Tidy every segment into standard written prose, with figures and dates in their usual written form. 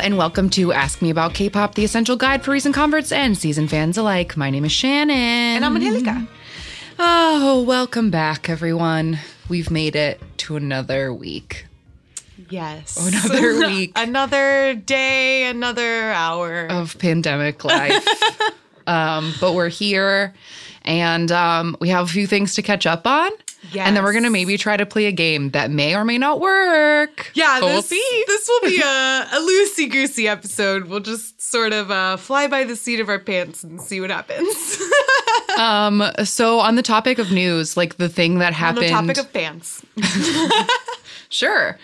And welcome to Ask Me About K-Pop, the essential guide for recent converts and seasoned fans alike. My name is Shannon. And I'm Angelica. Oh, welcome back, everyone. We've made it to another week. Yes. Another week. Another day, another hour. Of pandemic life. But we're here, and we have a few things to catch up on. Yes. And then we're going to maybe try to play a game that may or may not work. Yeah, we'll see. This will be a loosey-goosey episode. We'll just sort of fly by the seat of our pants and see what happens. So on the topic of news, like the thing that happened... On the topic of pants. Sure.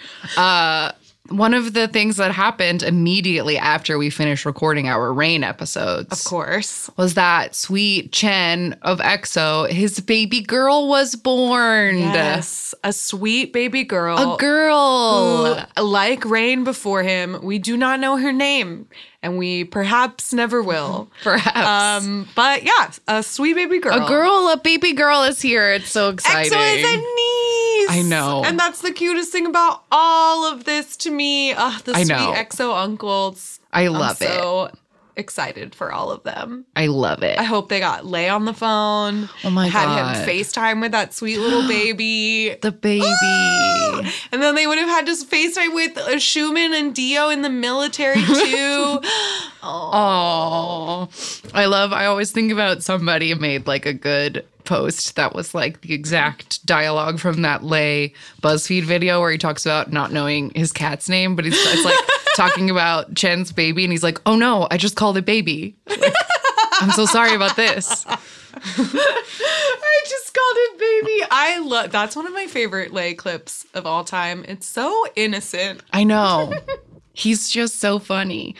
One of the things that happened immediately after we finished recording our Rain episodes, of course, was that sweet Chen of EXO, his baby girl was born. Yes, a sweet baby girl. A girl. Who, like Rain before him, we do not know her name, and we perhaps never will. Perhaps. But yeah, a sweet baby girl. A girl, a baby girl is here. It's so exciting. EXO is a niece. I know. And that's the cutest thing about all of this to me. The sweet EXO uncles. I love it. I'm so excited for all of them. I love it. I hope they got Lay on the phone. Oh, my God. Had him FaceTime with that sweet little baby. The baby. Ooh! And then they would have had to FaceTime with Xiumin and Dio in the military, too. Oh. I always think about somebody made, like, a good... post that was like the exact dialogue from that Lay BuzzFeed video where he talks about not knowing his cat's name, but it's like talking about Chen's baby and he's like, oh no, I just called it baby. Like, I'm so sorry about this. I just called it baby. That's one of my favorite Lay clips of all time. It's so innocent. I know. He's just so funny.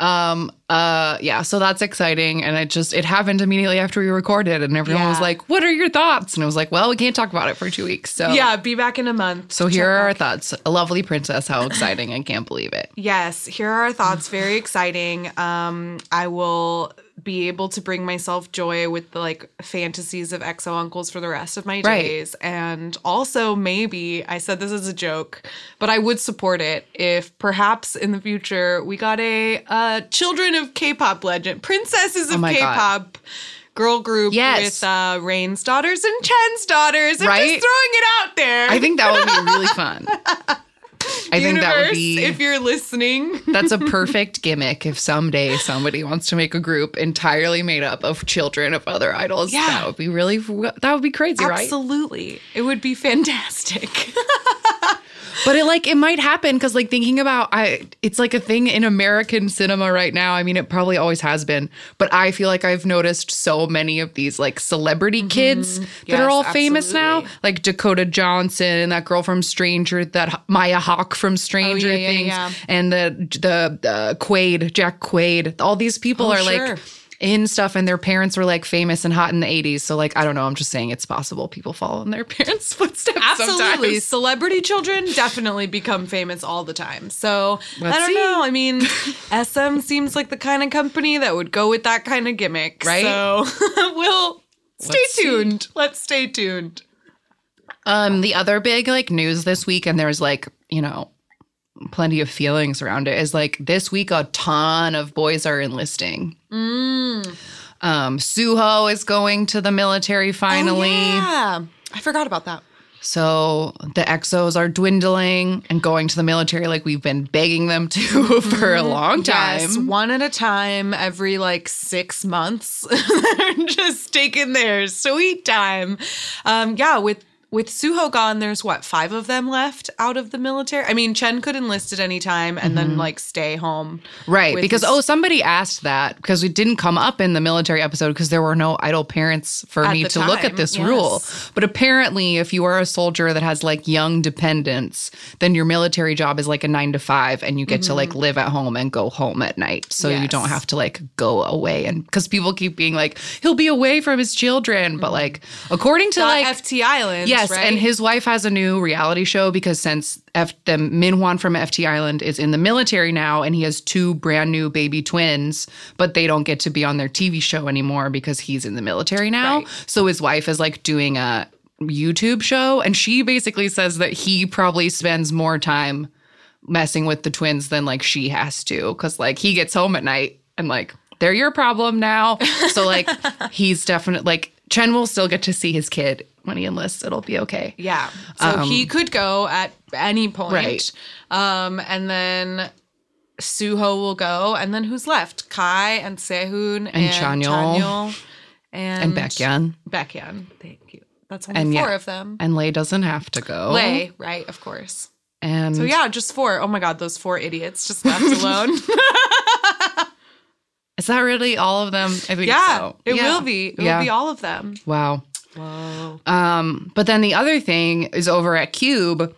Yeah, so that's exciting. And it happened immediately after we recorded. And everyone was like, what are your thoughts? And I was like, well, we can't talk about it for 2 weeks. So yeah, be back in a month. So here are our thoughts. A lovely princess. How exciting. I can't believe it. Yes, here are our thoughts. Very exciting. I will be able to bring myself joy with the like fantasies of EXO uncles for the rest of my days. Right. And also maybe, I said this as a joke, but I would support it if perhaps in the future we got a Children of K-Pop legend, Princesses of K-Pop girl group with Rain's daughters and Chen's daughters. I'm just throwing it out there. I think that would be really fun. I think that would be... if you're listening. That's a perfect gimmick if someday somebody wants to make a group entirely made up of children of other idols. Yeah. That would be really... That would be crazy, right? Absolutely. It would be fantastic. But it might happen because thinking about it's like a thing in American cinema right now. I mean, it probably always has been. But I feel like I've noticed so many of these celebrity kids that are all famous now. Like Dakota Johnson and that girl from Stranger, that Maya Hawke from Stranger Things. Yeah. And the Quaid, Jack Quaid. All these people in stuff, and their parents were famous and hot in the 80s. So I don't know. I'm just saying it's possible people follow in their parents' footsteps. Absolutely. Sometimes. Celebrity children definitely become famous all the time. So I don't know. I mean, SM seems like the kind of company that would go with that kind of gimmick. Right. So Let's stay tuned. The other big news this week, and there's plenty of feelings around it, is this week a ton of boys are enlisting. Suho is going to the military finally. Oh, yeah. I forgot about that. So the EXOs are dwindling and going to the military like we've been begging them to for a long time. Yes, one at a time every 6 months. They're just taking their sweet time. With Suho gone, there's, 5 of them left out of the military? I mean, Chen could enlist at any time and then, stay home. Right, because, somebody asked that because it didn't come up in the military episode because there were no idle parents for me to look at this rule. But apparently, if you are a soldier that has, young dependents, then your military job is, a 9 to 5, and you get to, live at home and go home at night. So you don't have to, go away. And because people keep being he'll be away from his children. But, according to, FT Island. Yeah. Yes, right? And his wife has a new reality show because since the Minhwan from FT Island is in the military now and he has two brand new baby twins, but they don't get to be on their TV show anymore because he's in the military now. Right. So his wife is like doing a YouTube show and she basically says that he probably spends more time messing with the twins than like she has to because like he gets home at night and like they're your problem now. So like he's definitely like Chen will still get to see his kid when he enlists. It'll be okay. Yeah. So he could go at any point. Right. And then Suho will go. And then who's left? Kai and Sehun and Chanyeol and Baekhyun. Baekhyun. Thank you. That's only and four of them. And Lay doesn't have to go. Lay, right, of course. And so, yeah, just four. Oh, my God, those four idiots just left alone. Is that really all of them? I think so. It will be. It will be all of them. Wow. Whoa. But then the other thing is over at Cube.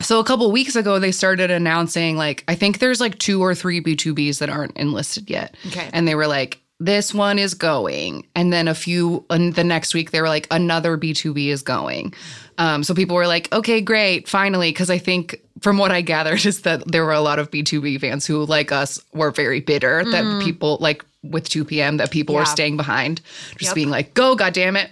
So a couple weeks ago, they started announcing, like, I think there's, like, 2 or 3 B2Bs that aren't enlisted yet. Okay. And they were like, this one is going. And then the next week, they were like, another B2B is going. So people were like, okay, great, finally. Because I think from what I gathered is that there were a lot of B2B fans who, like us, were very bitter that people, like with 2PM, that people were staying behind, just being like, go, goddammit.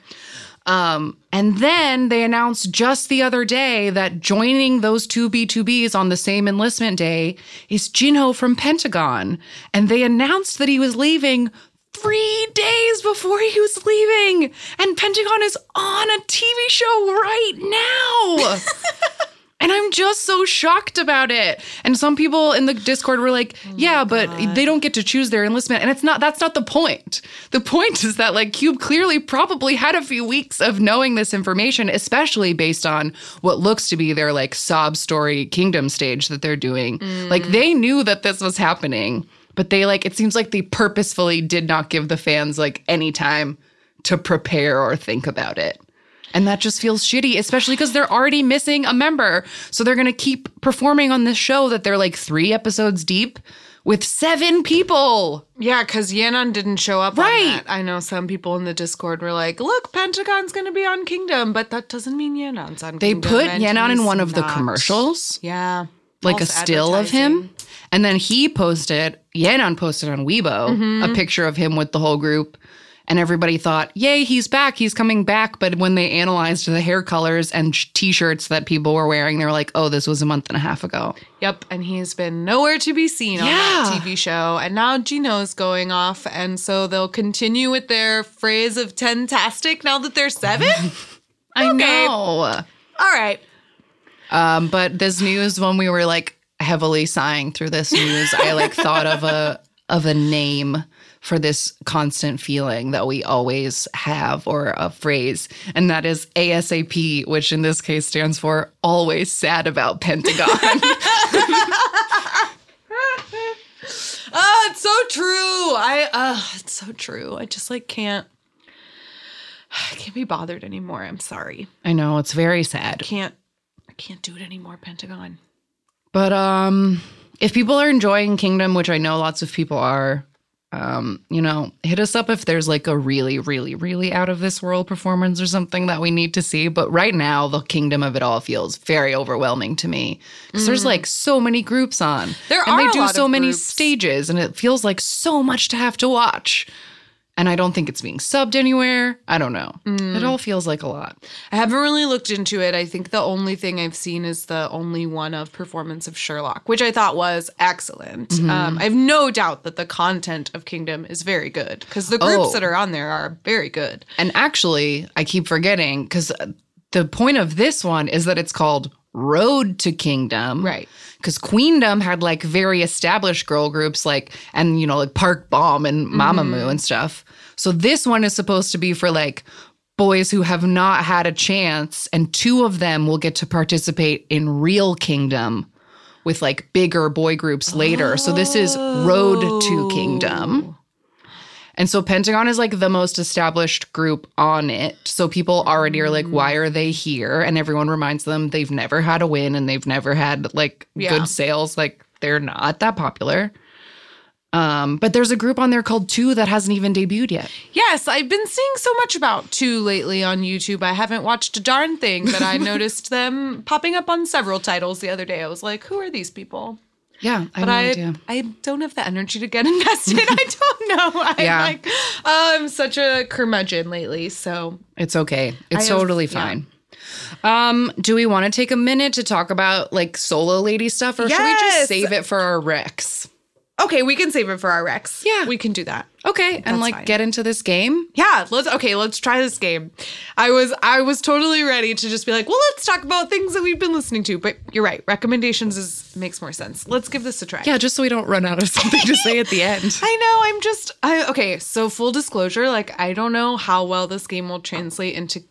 And then they announced just the other day that joining those 2 B2Bs on the same enlistment day is Jinho from Pentagon. And they announced that he was leaving 3 days before he was leaving, and Pentagon is on a TV show right now. And I'm just so shocked about it. And some people in the Discord were like, but they don't get to choose their enlistment. And that's not the point. The point is that, like, Cube clearly probably had a few weeks of knowing this information, especially based on what looks to be their, like, sob story Kingdom stage that they're doing. Like, they knew that this was happening. But they, like, it seems like they purposefully did not give the fans, like, any time to prepare or think about it. And that just feels shitty, especially because they're already missing a member. So they're going to keep performing on this show that they're, like, 3 episodes deep with 7 people. Yeah, because Yanon didn't show up on that. I know some people in the Discord were like, look, Pentagon's going to be on Kingdom, but that doesn't mean Yanon's on Kingdom. They put Yanon in one of the commercials. Yeah. Like a still of him. And then Yein posted on Weibo a picture of him with the whole group. And everybody thought, yay, he's back. He's coming back. But when they analyzed the hair colors and T-shirts that people were wearing, they were like, oh, this was a month and a half ago. Yep. And he's been nowhere to be seen on that TV show. And now Gino's going off. And so they'll continue with their phrase of 10-tastic now that they're 7? I know. All right. But this news, when we were, like, heavily sighing through this news, I, like, thought of a name for this constant feeling that we always have, or a phrase, and that is ASAP, which in this case stands for always sad about Pentagon. Oh, it's so true. It's so true. I just, like, I can't be bothered anymore. I'm sorry. I know. It's very sad. I can't do it anymore, Pentagon. But if people are enjoying Kingdom, which I know lots of people are, hit us up if there's, like, a really, really, really out of this world performance or something that we need to see. But right now, the Kingdom of it all feels very overwhelming to me because there's, like, so many groups on. There are a lot of groups. Many stages, and it feels like so much to have to watch. And I don't think it's being subbed anywhere. I don't know. It all feels like a lot. I haven't really looked into it. I think the only thing I've seen is the only one of performance of Sherlock, which I thought was excellent. I have no doubt that the content of Kingdom is very good because the groups that are on there are very good. And actually, I keep forgetting because the point of this one is that it's called Road to Kingdom. Right. Because Queendom had, like, very established girl groups, like, and, you know, like Park Bom and Mamamoo and stuff. So this one is supposed to be for, like, boys who have not had a chance, and 2 of them will get to participate in real Kingdom with, like, bigger boy groups later. So this is Road to Kingdom. And so Pentagon is, like, the most established group on it. So people already are like, why are they here? And everyone reminds them they've never had a win and they've never had, like, good sales. Like, they're not that popular. But there's a group on there called Two that hasn't even debuted yet. Yes, I've been seeing so much about Two lately on YouTube. I haven't watched a darn thing, but I noticed them popping up on several titles the other day. I was like, who are these people? Yeah, I have no idea. I don't have the energy to get invested. I don't know. I'm such a curmudgeon lately, so. It's okay. It's totally fine. Yeah. Do we want to take a minute to talk about like solo lady stuff, or should we just save it for our recs? Okay, we can save it for our recs. Yeah, we can do that. Okay, and get into this game. Yeah, let's try this game. I was totally ready to just be like, well, let's talk about things that we've been listening to. But you're right, recommendations makes more sense. Let's give this a try. Yeah, just so we don't run out of something to say at the end. I know. Okay. So full disclosure, I don't know how well this game will translate into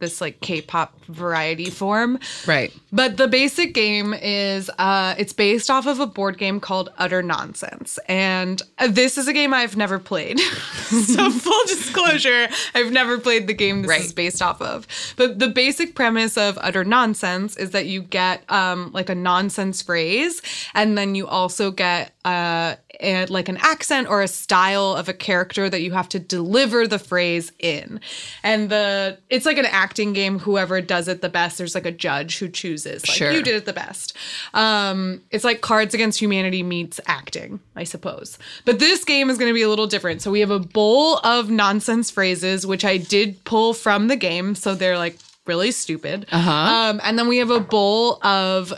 this K-pop variety form. Right. But the basic game is it's based off of a board game called Utter Nonsense. And this is a game I've never played. So full disclosure, I've never played the game this is based off of. But the basic premise of Utter Nonsense is that you get a nonsense phrase, and then you also get an accent or a style of a character that you have to deliver the phrase in. And it's like an acting game. Whoever does it the best, there's a judge who chooses. You did it the best. It's like Cards Against Humanity meets acting, I suppose. But this game is going to be a little different. So we have a bowl of nonsense phrases, which I did pull from the game. So they're really stupid. Uh-huh. And then we have a bowl of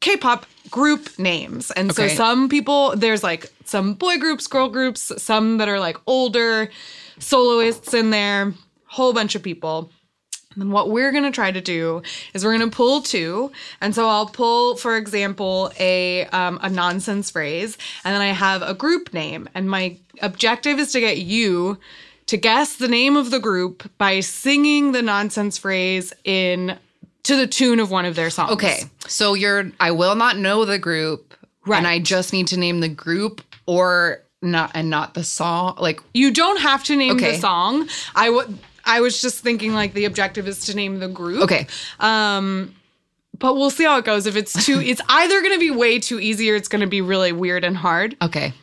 K-pop group names. And so some people, there's some boy groups, girl groups, some that are older, soloists in there, whole bunch of people. And what we're going to try to do is we're going to pull two. And so I'll pull, for example, a nonsense phrase. And then I have a group name. And my objective is to get you to guess the name of the group by singing the nonsense phrase to the tune of one of their songs. Okay. So I will not know the group. Right. And I just need to name the group or not, and not the song. You don't have to name the song. I was just thinking, the objective is to name the group. Okay. But we'll see how it goes. If it's either going to be way too easy or it's going to be really weird and hard. Okay.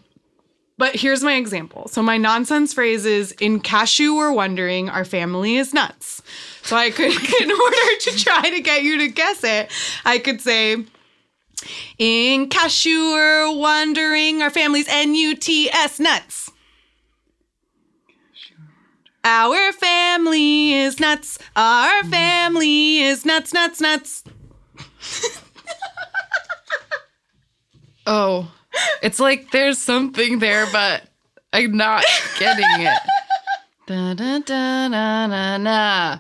But here's my example. So my nonsense phrase is, in case you were wondering, our family is nuts. So I could, in order to try to get you to guess it, I could say, in case you were wondering, our family's N-U-T-S, nuts. Our family is nuts. Our family is nuts, nuts, nuts. Oh, it's there's something there, but I'm not getting it. Da, da, da, na, na, na.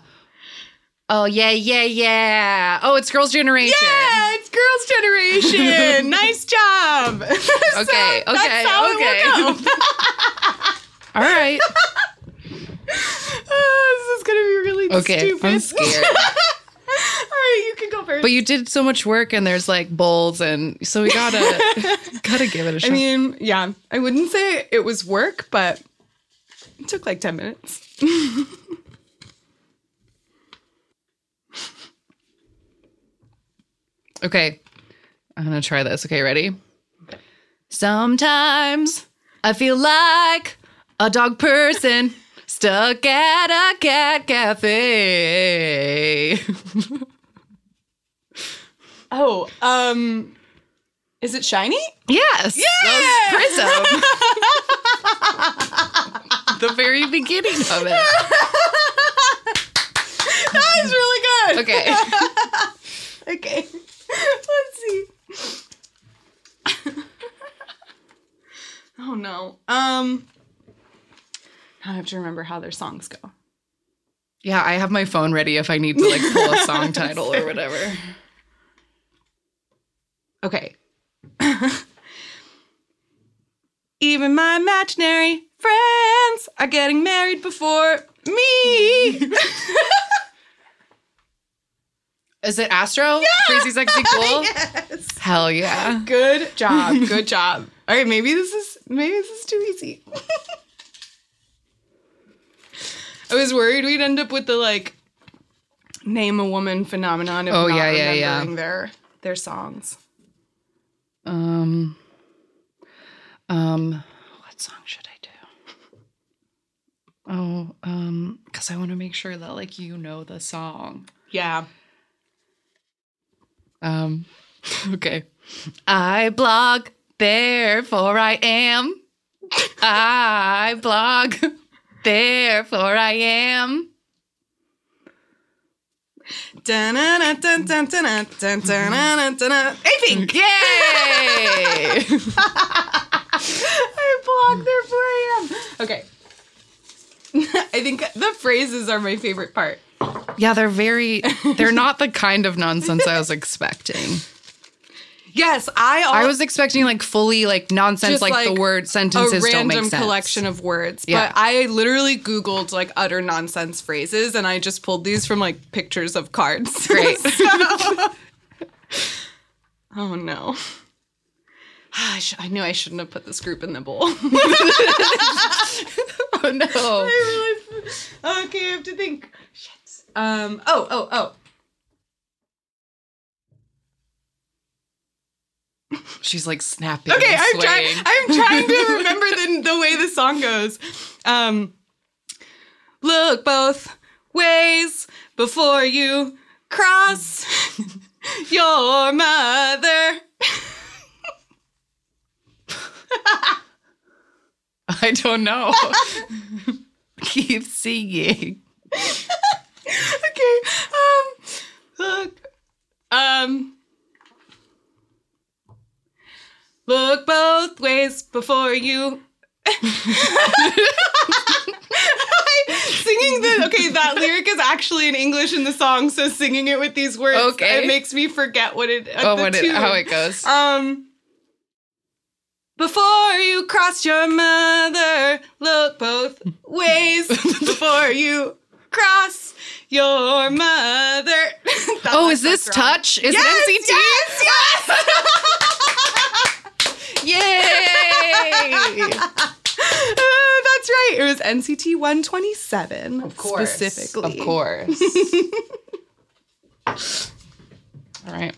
Oh, yeah, yeah, yeah. Oh, it's Girls' Generation. Yeah, it's Girls' Generation. Nice job. That's okay. All right. This is going to be really stupid. I'm scared. All right, you can go first. But you did so much work, and there's bowls, and so we gotta give it a shot. I mean, yeah, I wouldn't say it was work, but it took 10 minutes. Okay, I'm gonna try this. Okay, ready? Okay. Sometimes I feel like a dog person. Stuck at a cat cafe. Oh, is it shiny? Yes. Yeah. Prism. The very beginning of it. That was really good. Okay. Okay. Let's see. Oh no. I have to remember how their songs go. Yeah, I have my phone ready if I need to pull a song title or whatever. Okay. Even my imaginary friends are getting married before me. Is it Astro? Yeah! Crazy, sexy, cool? Yes. Hell yeah. Good job. Good job. All right, maybe this is too easy. I was worried we'd end up with the name a woman phenomenon of remembering their songs. What song should I do? Oh, because I want to make sure that, like, you know the song. Yeah. Okay. I blog, therefore I am. I blog, therefore I am. Apink! Yay! I blog, therefore I am. Okay. I think the phrases are my favorite part. Yeah, they're not the kind of nonsense I was expecting. Yes, I was expecting like fully like nonsense, like the word sentences don't make sense. A random collection of words. Yeah. But I literally Googled like utter nonsense phrases, and I just pulled these from like pictures of cards. Great. Oh no. I knew I shouldn't have put this group in the bowl. Oh no. I realized. Okay, I have to think. Shit. Oh. She's like snapping. Okay, and I'm trying to remember the way the song goes. Look both ways before you cross your mother. I don't know. Keep singing. Okay. Look both ways before you. Singing the okay, that lyric is actually in English in the song, so singing it with these words it makes me forget what it. How it goes. Before you cross your mother, look both ways before you cross your mother. Oh, is this wrong. Touch? Is it NCT? Yes! Yay! That's right. It was NCT 127. Of course. Specifically. Of course. All right.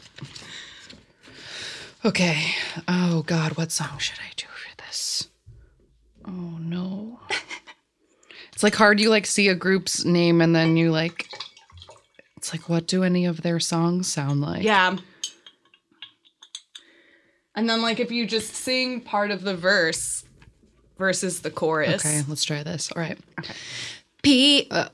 Okay. Oh, God. What song should I do for this? Oh, no. It's, like, hard. You, like, see a group's name and then you, like... It's like, what do any of their songs sound like? Yeah. And then, like, if you just sing part of the verse versus the chorus. Okay, let's try this. All right. Okay. People...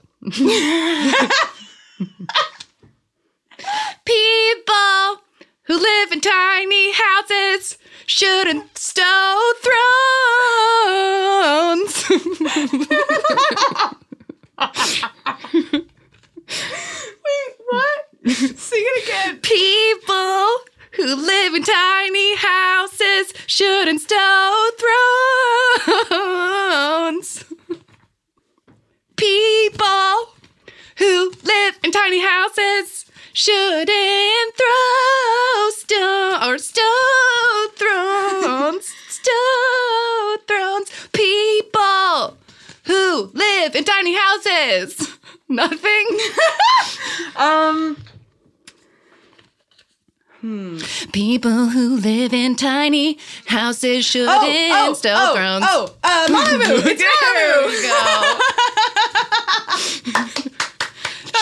who live in tiny houses shouldn't stow thrones. Wait, what? Sing it again. People who live in tiny houses shouldn't stow thrones. People who live in tiny houses shouldn't throw stow thrones. People who live in tiny houses. Nothing. People who live in tiny houses shouldn't stow thrones. Malibu. There we go.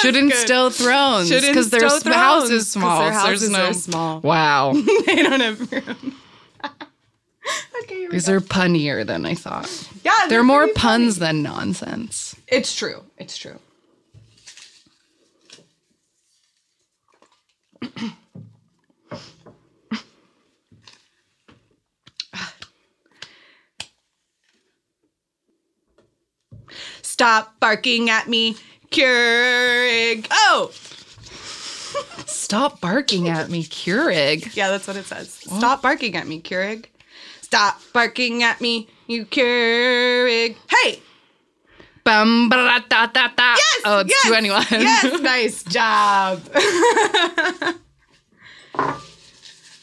Shouldn't stow thrones because their house is small. Their houses are small. Wow. They don't have room. Okay, these are punnier than I thought. Yeah, they're more puns than nonsense. It's true. Stop barking at me. Keurig. Oh! Stop barking at me, Keurig. Yeah, that's what it says. What? Stop barking at me, Keurig. Stop barking at me, you Keurig. Hey! Bum, ba, da, da, da, da. Yes! Oh, it's 21. Yes, nice job.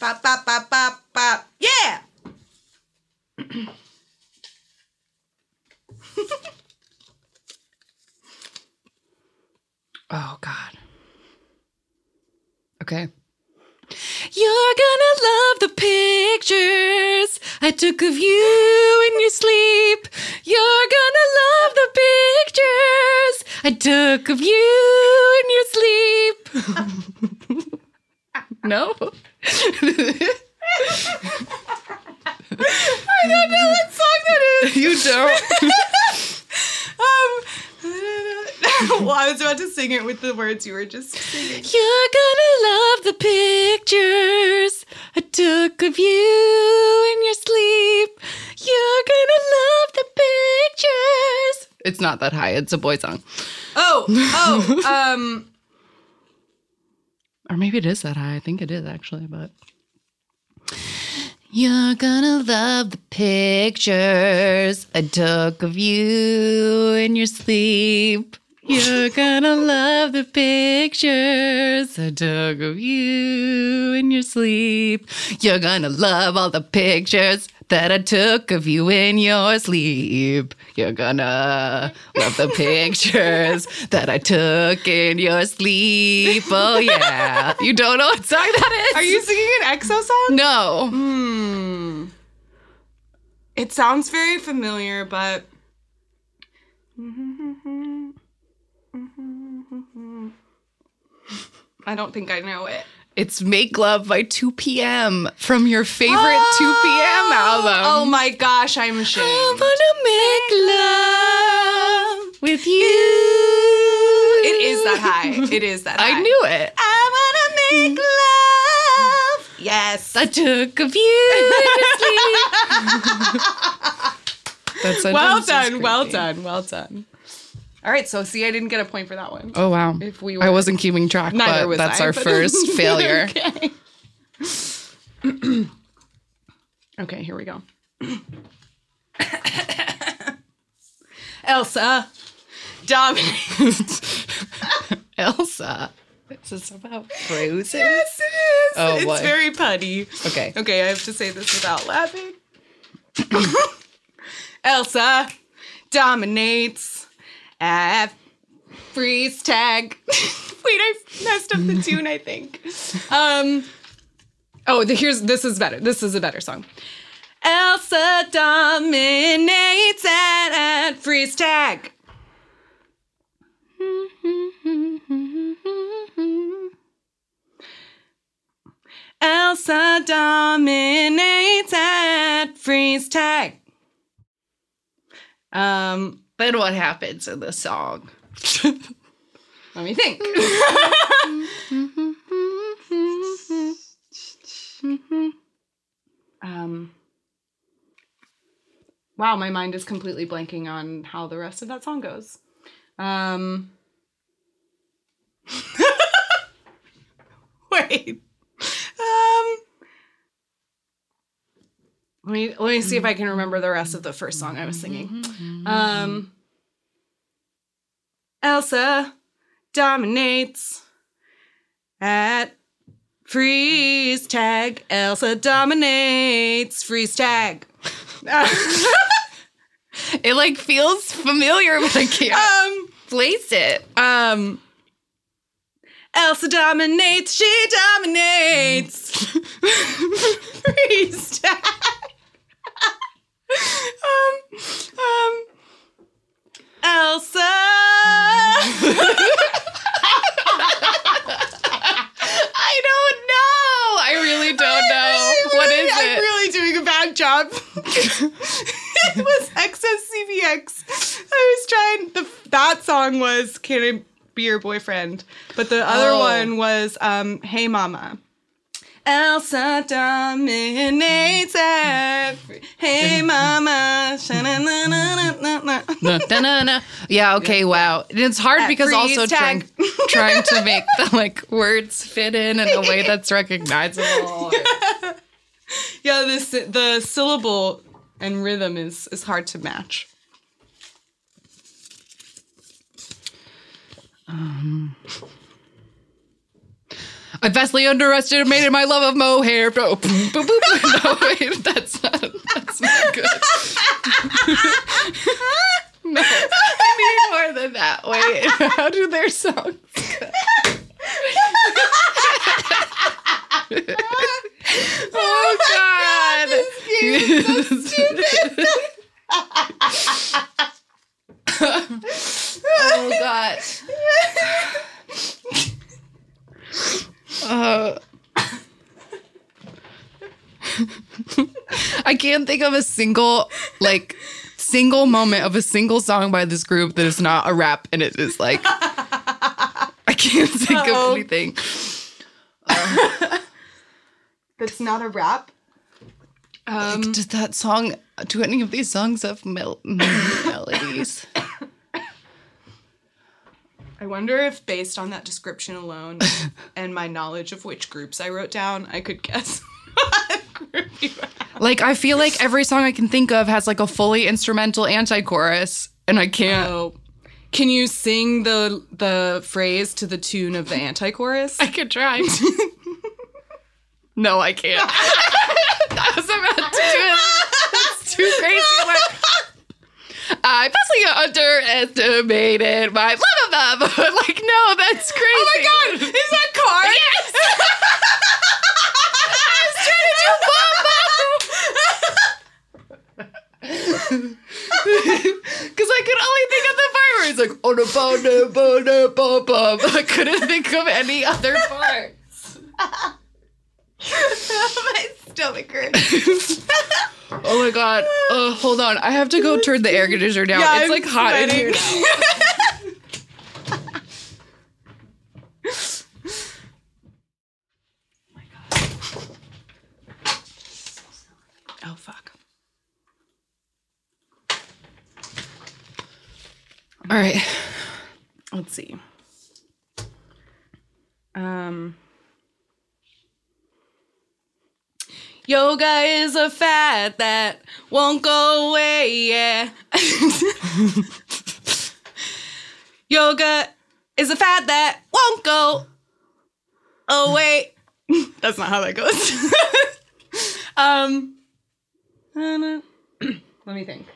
Bop, bop, bop, bop, bop. Yeah! Oh, God. Okay. You're gonna love the pictures I took of you in your sleep. You're gonna love the pictures. I took of you in your sleep. No? I don't know what song that is. You don't? Well, I was about to sing it with the words you were just singing. You're gonna love the pictures I took of you in your sleep. You're gonna love the pictures. It's not that high. It's a boy song. Or maybe it is that high. I think it is, actually, but... You're gonna love the pictures I took of you in your sleep. You're gonna love the pictures I took of you in your sleep. You're gonna love all the pictures that I took of you in your sleep. You're gonna love the pictures that I took in your sleep. Oh, yeah. You don't know what song that is? Are you singing an EXO song? No. It sounds very familiar, but... I don't think I know it. It's Make Love by 2PM from your favorite 2PM album. Oh my gosh, I'm ashamed. I wanna make love with you. It is that high. It is that high. I knew it. I wanna make love. Yes. I took a view. That's well done, well done, well done. All right, so see, I didn't get a point for that one. Oh, wow. If we were, I wasn't keeping track, but that's our first failure. Okay. Okay, here we go. Elsa. Dominic. Elsa. Is this about Frozen? Yes, it is. Oh, it's what? Very punny. Okay. Okay, I have to say this without laughing. Elsa dominates. Freeze tag. Wait, I messed up the tune, I think. This is a better song. Elsa dominates at freeze tag. Elsa dominates at freeze tag. Then what happens in the song? Let me think. Wow, my mind is completely blanking on how the rest of that song goes. Wait. Let me see if I can remember the rest of the first song I was singing. Elsa dominates at freeze tag. Elsa dominates freeze tag. It like feels familiar, but I can't place it. Elsa dominates. She dominates. Freeze tag. Elsa. I don't know. I really don't know. What is it? I'm really doing a bad job. It was XSCBX. I was trying. That song was Can I Be Your Boyfriend? But the other one was Hey Mama. Elsa dominates every... Hey, mama. Yeah, okay, wow. It's hard because also trying to make the like words fit in a way that's recognizable. Yeah, the syllable and rhythm is hard to match. I vastly underestimated my love of mohair. Oh, boom, boom, boom. No, wait, that's not good. No, I need more than that. Wait, how do their songs go? Oh, God. stupid. Oh, God. I can't think of a single moment of a single song by this group that is not a rap, and it is like I can't think of anything. That's not a rap. Does that song? Do any of these songs have melodies? I wonder if, based on that description alone and my knowledge of which groups I wrote down, I could guess. Like, I feel like every song I can think of has like a fully instrumental anti-chorus, and I can't. Oh. Can you sing the phrase to the tune of the anti-chorus? I could try. No, I can't. I was about to do it. That's too crazy. Like, I vastly underestimated my love of them. Like, no, that's crazy. Oh my God, is that Car? Yes. Because I could only think of the part where he's like, oh, no, I couldn't think of any other parts. My stomach hurts. Oh my God. Hold on. I have to go turn the air conditioner down. Yeah, it's like I'm hot sweating. In here now. Oh my God. Oh, fuck. All right, let's see. Yoga is a fad that won't go away, yeah. Yoga is a fad that won't go away. That's not how that goes. Let me think.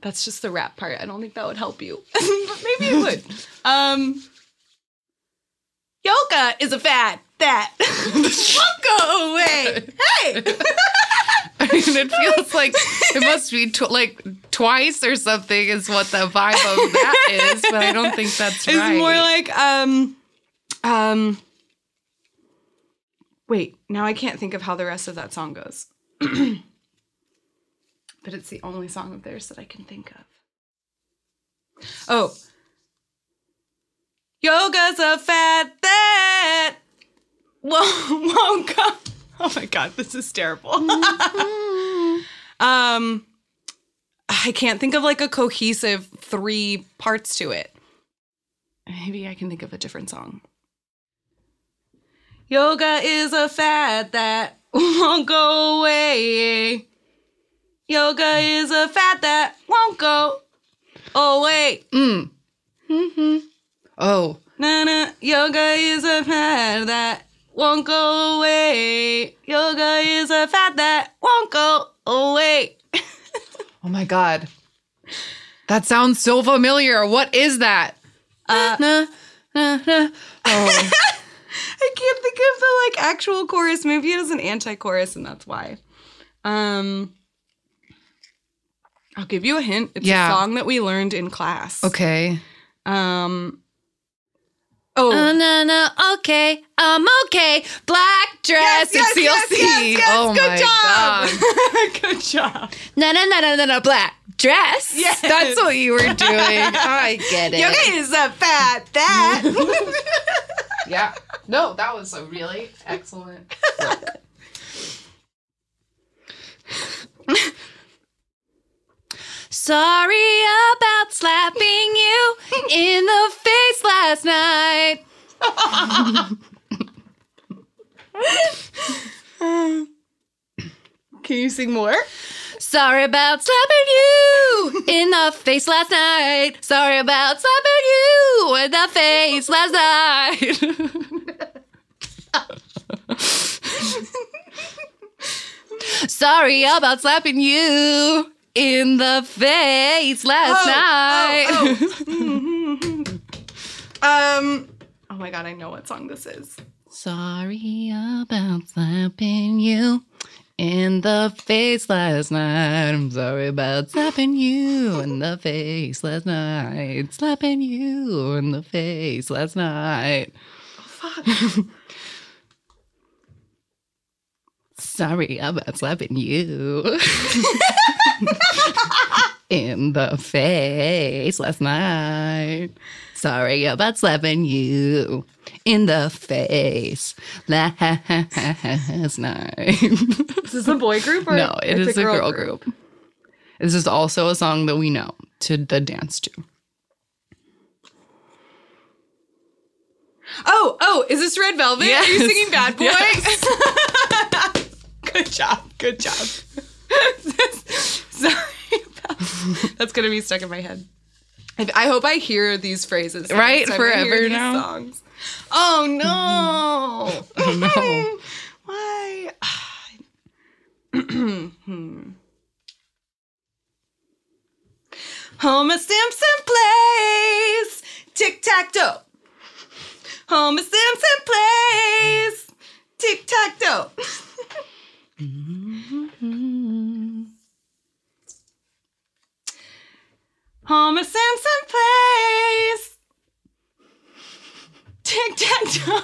That's just the rap part. I don't think that would help you. But maybe it would. Yoga is a fad that won't go away. Hey! I mean, it feels like it must be twice or something is what the vibe of that is, but I don't think that's right. It's more like, wait, now I can't think of how the rest of that song goes. But it's the only song of theirs that I can think of. Oh. Yoga's a fad that won't come. Oh my God, this is terrible. I can't think of like a cohesive three parts to it. Maybe I can think of a different song. Yoga is a fad that won't go away. Yoga is a fad that won't go away. Oh. Na-na. Yoga is a fad that won't go away. Yoga is a fad that won't go away. Oh, my God. That sounds so familiar. What is that? Na-na-na-na. Oh. I can't think of the, actual chorus. Maybe it is an anti-chorus, and that's why. I'll give you a hint. It's a song that we learned in class. Okay. Okay. I'm okay. Black dress and CLC. Yes. Oh, good job. Good job. No, black dress. Yes. That's what you were doing. I get it. Yoga is a fat that. Yeah. No, that was a really excellent look. Sorry about slapping you in the face last night. Can you sing more? Sorry about slapping you in the face last night. Sorry about slapping you in the face last night. Sorry about slapping you in the face last night. Oh. Oh my God, I know what song this is. Sorry about slapping you in the face last night. I'm sorry about slapping you in the face last night. Slapping you in the face last night. Oh, fuck. Sorry about slapping you in the face last night. Sorry about slapping you in the face last night. Is this a boy group? Or no, it's a girl group. This is also a song that we know to the dance to. Oh, is this Red Velvet? Yes. Are you singing Bad Boy? Yes. Good job. Sorry about that. That's going to be stuck in my head. I hope I hear these phrases. Right? Forever now. Songs. Oh, no. Oh, no. Why? Homer Simpson plays tic-tac-toe. Homer Simpson plays tic-tac-toe. Homer Simpson plays tic-tac-toe.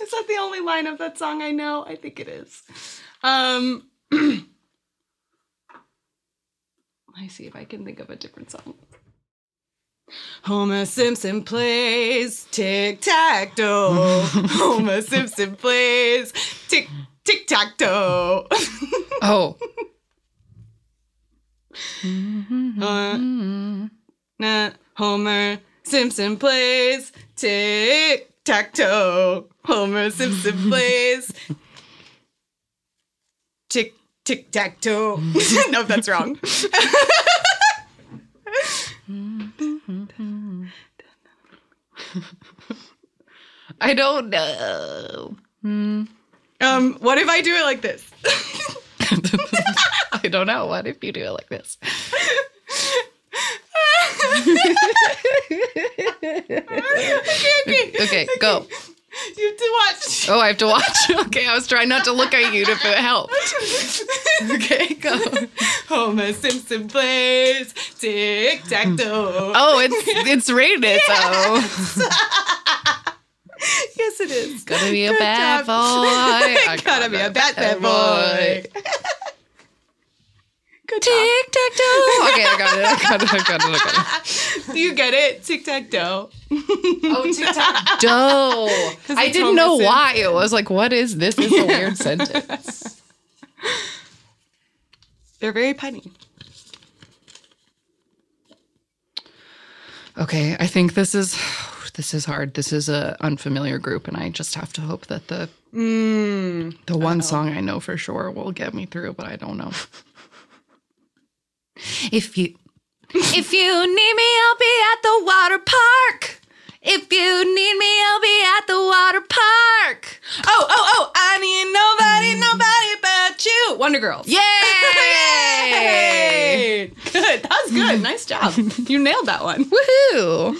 Is that the only line of that song I know? I think it is. Let me see if I can think of a different song. Homer Simpson plays tic-tac-toe. Homer Simpson plays tic-tac-toe. Oh. Homer Simpson plays tic-tac-toe. Homer Simpson plays tic-tac-toe. No, that's wrong. I don't know. What if I do it like this? I don't know. What if you do it like this? Okay, go. You have to watch. Oh, I have to watch? Okay, I was trying not to look at you if it helped. Okay, go. Homer Simpson plays tic-tac-toe. Oh, it's rated, yes. Oh. Yes, it is. Gotta be a bad boy. Gotta be a bad boy. Tic-tac-toe. Okay, I got it. Do you get it? Tic-tac-toe. Oh, tic-tac-toe. I didn't know why. It was like, what is this? This is a weird sentence. They're very punny. Okay, I think this is hard. This is an unfamiliar group, and I just have to hope that the one song I know for sure will get me through, but I don't know. If you need me, I'll be at the water park. If you need me, I'll be at the water park. Oh, I need nobody but you. Wonder Girls. Yay! Good. That was good. Nice job. You nailed that one. Woohoo!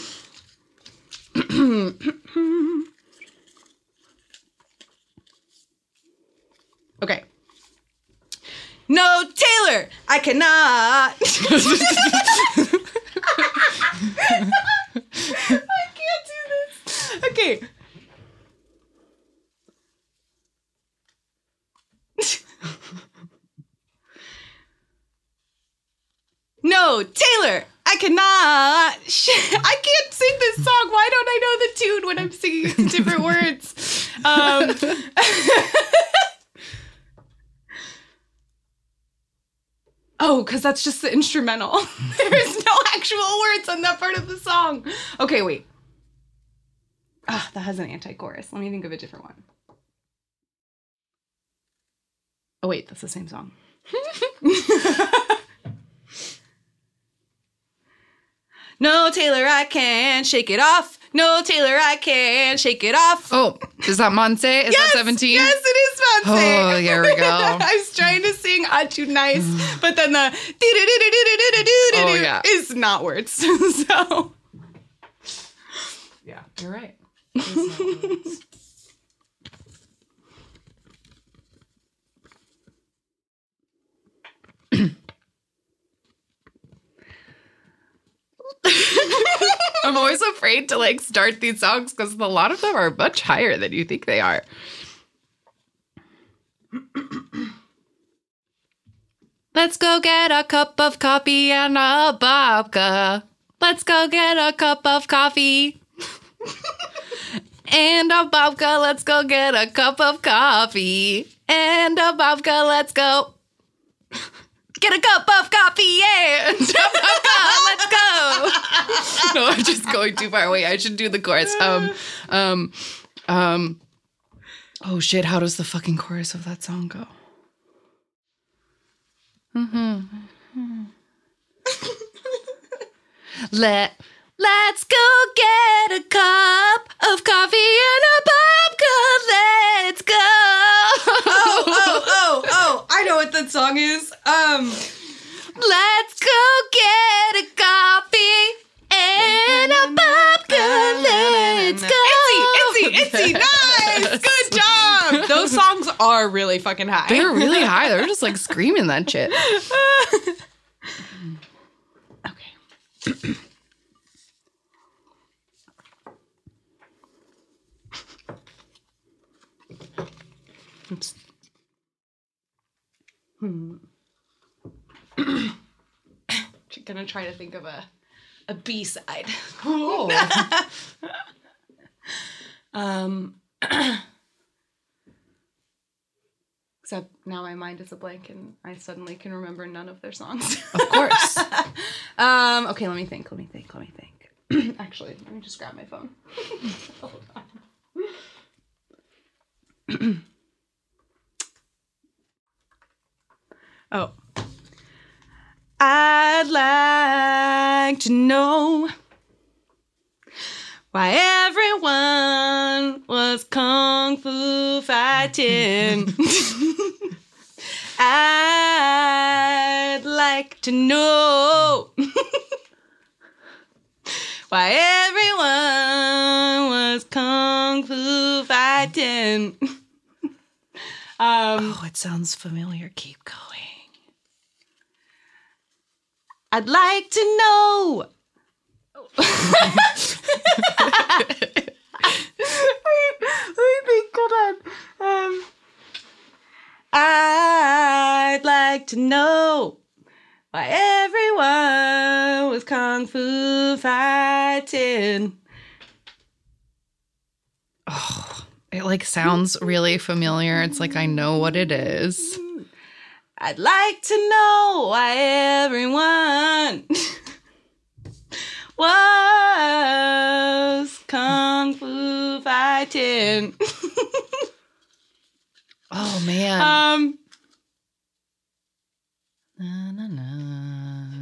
Okay. No, Taylor, I cannot. I can't do this. Okay. No, Taylor, I cannot. I can't sing this song. Why don't I know the tune when I'm singing different words? Oh, because that's just the instrumental. There's no actual words on that part of the song. Okay, wait. Ah, that has an anti-chorus. Let me think of a different one. Oh, wait, that's the same song. No, Taylor, I can't shake it off. No, Taylor, I can't shake it off. Oh, is that Monse? Is that 17? Yes, it is Monse. Oh, here we go. I was trying to sing Achu Nice, but then the is not words. So, yeah, you're right. It's I'm always afraid to like start these songs because a lot of them are much higher than you think they are. Let's go get a cup of coffee and a babka. Let's go get a cup of coffee and a babka. Let's go get a cup of coffee and a babka. Let's go get a cup of coffee and a babka. Let's go. No, I'm just going too far away. I should do the chorus. Oh shit! How does the fucking chorus of that song go? Let's go get a cup of coffee and a popcorn. Let's go. Oh, I know what that song is. Let's go get a coffee and a popcorn. Let's go. Itzy, nice. Good job. Those songs are really fucking high. They're really high. They're just like screaming that shit. Okay. Oops. Gonna try to think of a B-side. Oh. Except now my mind is a blank and I suddenly can remember none of their songs. Of course. Okay, let me think. Actually, let me just grab my phone. Hold on. Oh. I'd like to know why everyone was kung fu fighting. I'd like to know why everyone was kung fu fighting. Oh, it sounds familiar. Keep going. I'd like to know. Wait, hold on. I'd like to know why everyone was kung fu fighting. Oh, it like sounds really familiar. It's like I know what it is. I'd like to know why everyone was kung fu fighting. Oh man. Na na na na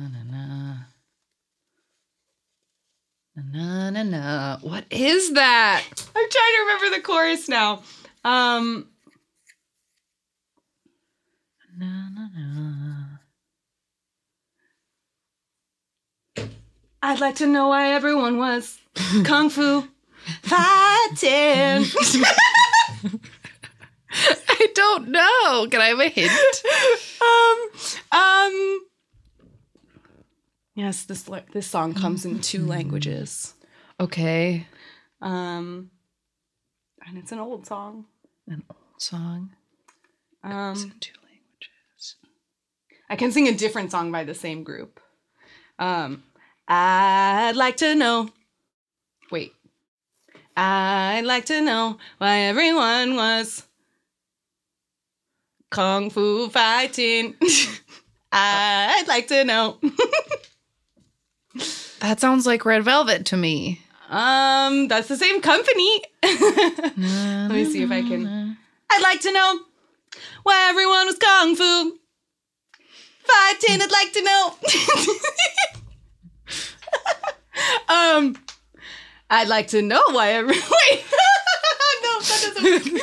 na na na na. What is that? I'm trying to remember the chorus now. Na na na. I'd like to know why everyone was kung fu fighting. I don't know. Can I have a hint? Yes, this song comes in 2 languages. Okay. And it's an old song. An old song. It's in 2 languages. I can sing a different song by the same group. I'd like to know. Wait. I'd like to know why everyone was kung fu fighting. I'd like to know. That sounds like Red Velvet to me. That's the same company. Let me see if I can. I'd like to know why everyone was kung fu fighting. I'd like to know. I'd like to know why everyone. Wait, no, that doesn't work.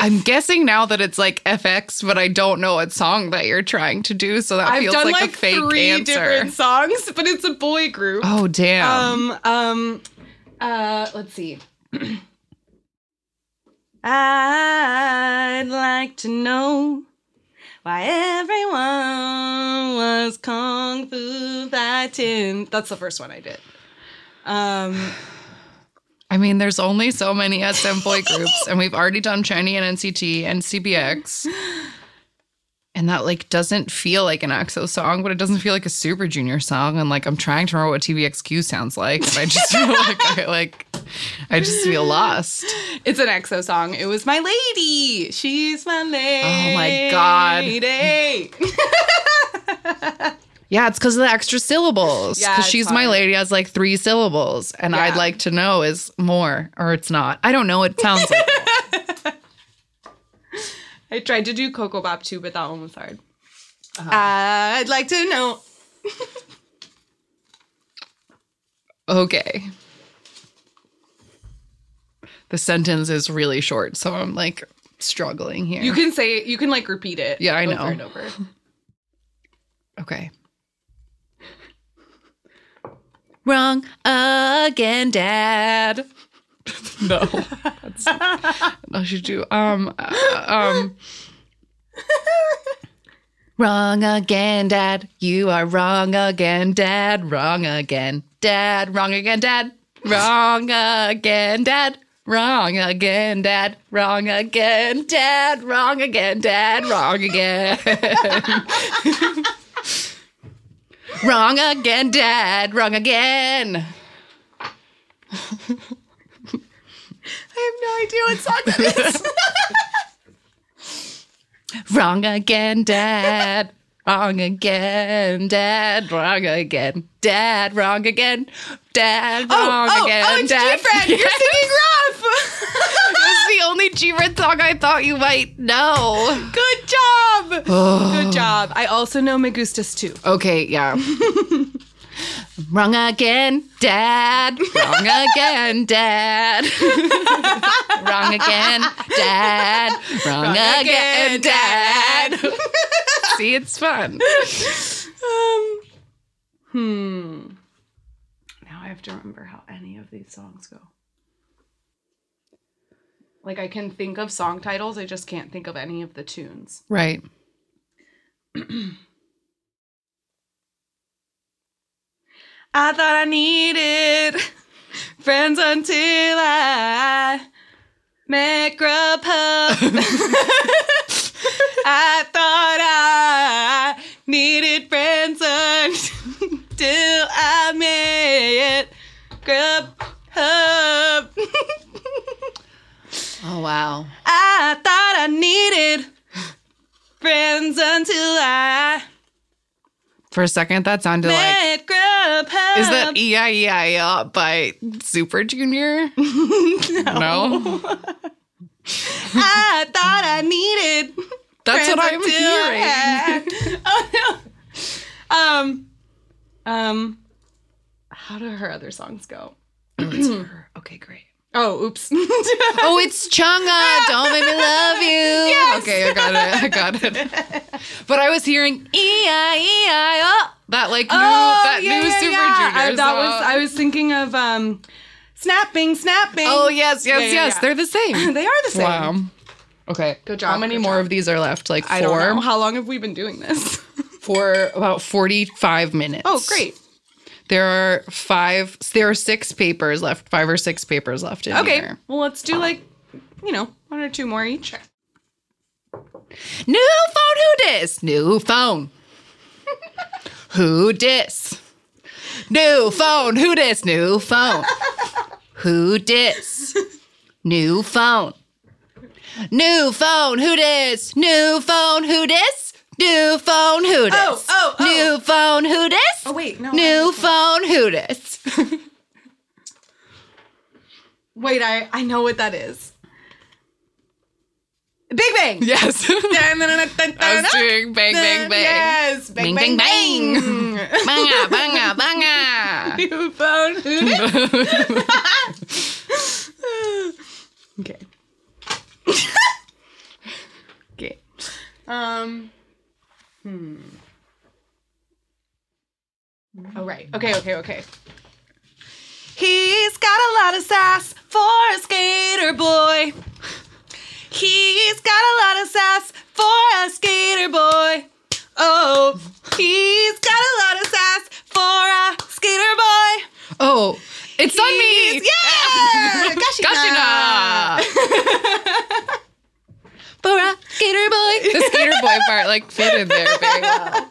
I'm guessing now that it's like FX, but I don't know what song that you're trying to do. So that I've feels done like a fake three answer. Different songs, but it's a boy group. Oh, damn. Let's see. I'd like to know why everyone was Kung Fu Fighting. That's the first one I did. I mean, there's only so many SM boy groups, and we've already done Chinese and NCT and CBX. And that, like, doesn't feel like an EXO song, but it doesn't feel like a Super Junior song. And, like, I'm trying to remember what TVXQ sounds like, and I just feel I just feel lost. It's an EXO song. It was My Lady. She's my lady. Oh, my God. Yeah, it's because of the extra syllables. Because she's hard. My lady has like three syllables. And I'd like to know is more or it's not. I don't know. It sounds like more. I tried to do Coco Bop too, but that one was hard. I'd like to know. Okay. The sentence is really short, so I'm like struggling here. You can say it. You can like repeat it. Yeah, I know. Over and over. Okay. Wrong again, Dad. No. No, you do. Wrong again, Dad. You are wrong again, Dad. Wrong again, Dad. Wrong again, Dad. Wrong again, Dad. Wrong again, Dad. Wrong again, Dad. Wrong again, Dad. Wrong again. Wrong again, Dad. Wrong again. I have no idea what song that is. Wrong again, Dad. Wrong again, Dad. Wrong again, Dad. Wrong again, Dad. Wrong again, it's Dad. Gfriend, you're singing rough. This is the only Gfriend song I thought you might know. Good job. Good job. I also know Me Gustas too. Okay, yeah. Wrong again, Dad. Wrong again, Dad. Wrong again, Dad. Wrong again, Dad. See, it's fun. Now I have to remember how any of these songs go. Like, I can think of song titles, I just can't think of any of the tunes. Right. I thought I needed friends until I met Grubhub. I thought I needed friends until I met Grubhub. Oh, wow. I thought I needed friends until I... For a second, that sounded like... Grubhub. Is that E-I-E-I-O by Super Junior? No. I thought I needed... That's friends what I'm hearing. Oh, no. How do her other songs go? Oh, it's her. Okay, great. Oh, oops. Oh, it's Chungha. Don't make me love you. Yes. Okay, I got it. But I was hearing E-I-E-I-O. That, like, new Super Junior. I was thinking of Snapping. Oh, yes. Yeah. They're the same. They are the same. Wow. Okay. Good job. How many more of these are left? Like four? I don't know. How long have we been doing this? For about 45 minutes. Oh, great. There are 6 papers left, 5 or 6 papers left in here. Okay. Well, let's do 1 or 2 more each. Sure. New phone, who dis? New phone. Who dis? New phone, who dis? New phone. Who dis? New phone. New phone, who dis? New phone, who dis? New phone, who dis? Oh. New phone, who dis? Oh, wait, no. New phone, who dis? Wait, I know what that is. Big Bang! Yes. I was doing Bang, Bang, Bang. Yes. Bang, Bang, Bang. Banga, banga, banga. New phone, who dis? Okay. Oh, right. Okay. He's got a lot of sass for a skater boy. He's got a lot of sass for a skater boy. Oh, he's got a lot of sass for a skater boy. Oh, it's on me. Yeah! Gashina! For a skater boy. The skater boy part, like, fit in there very well.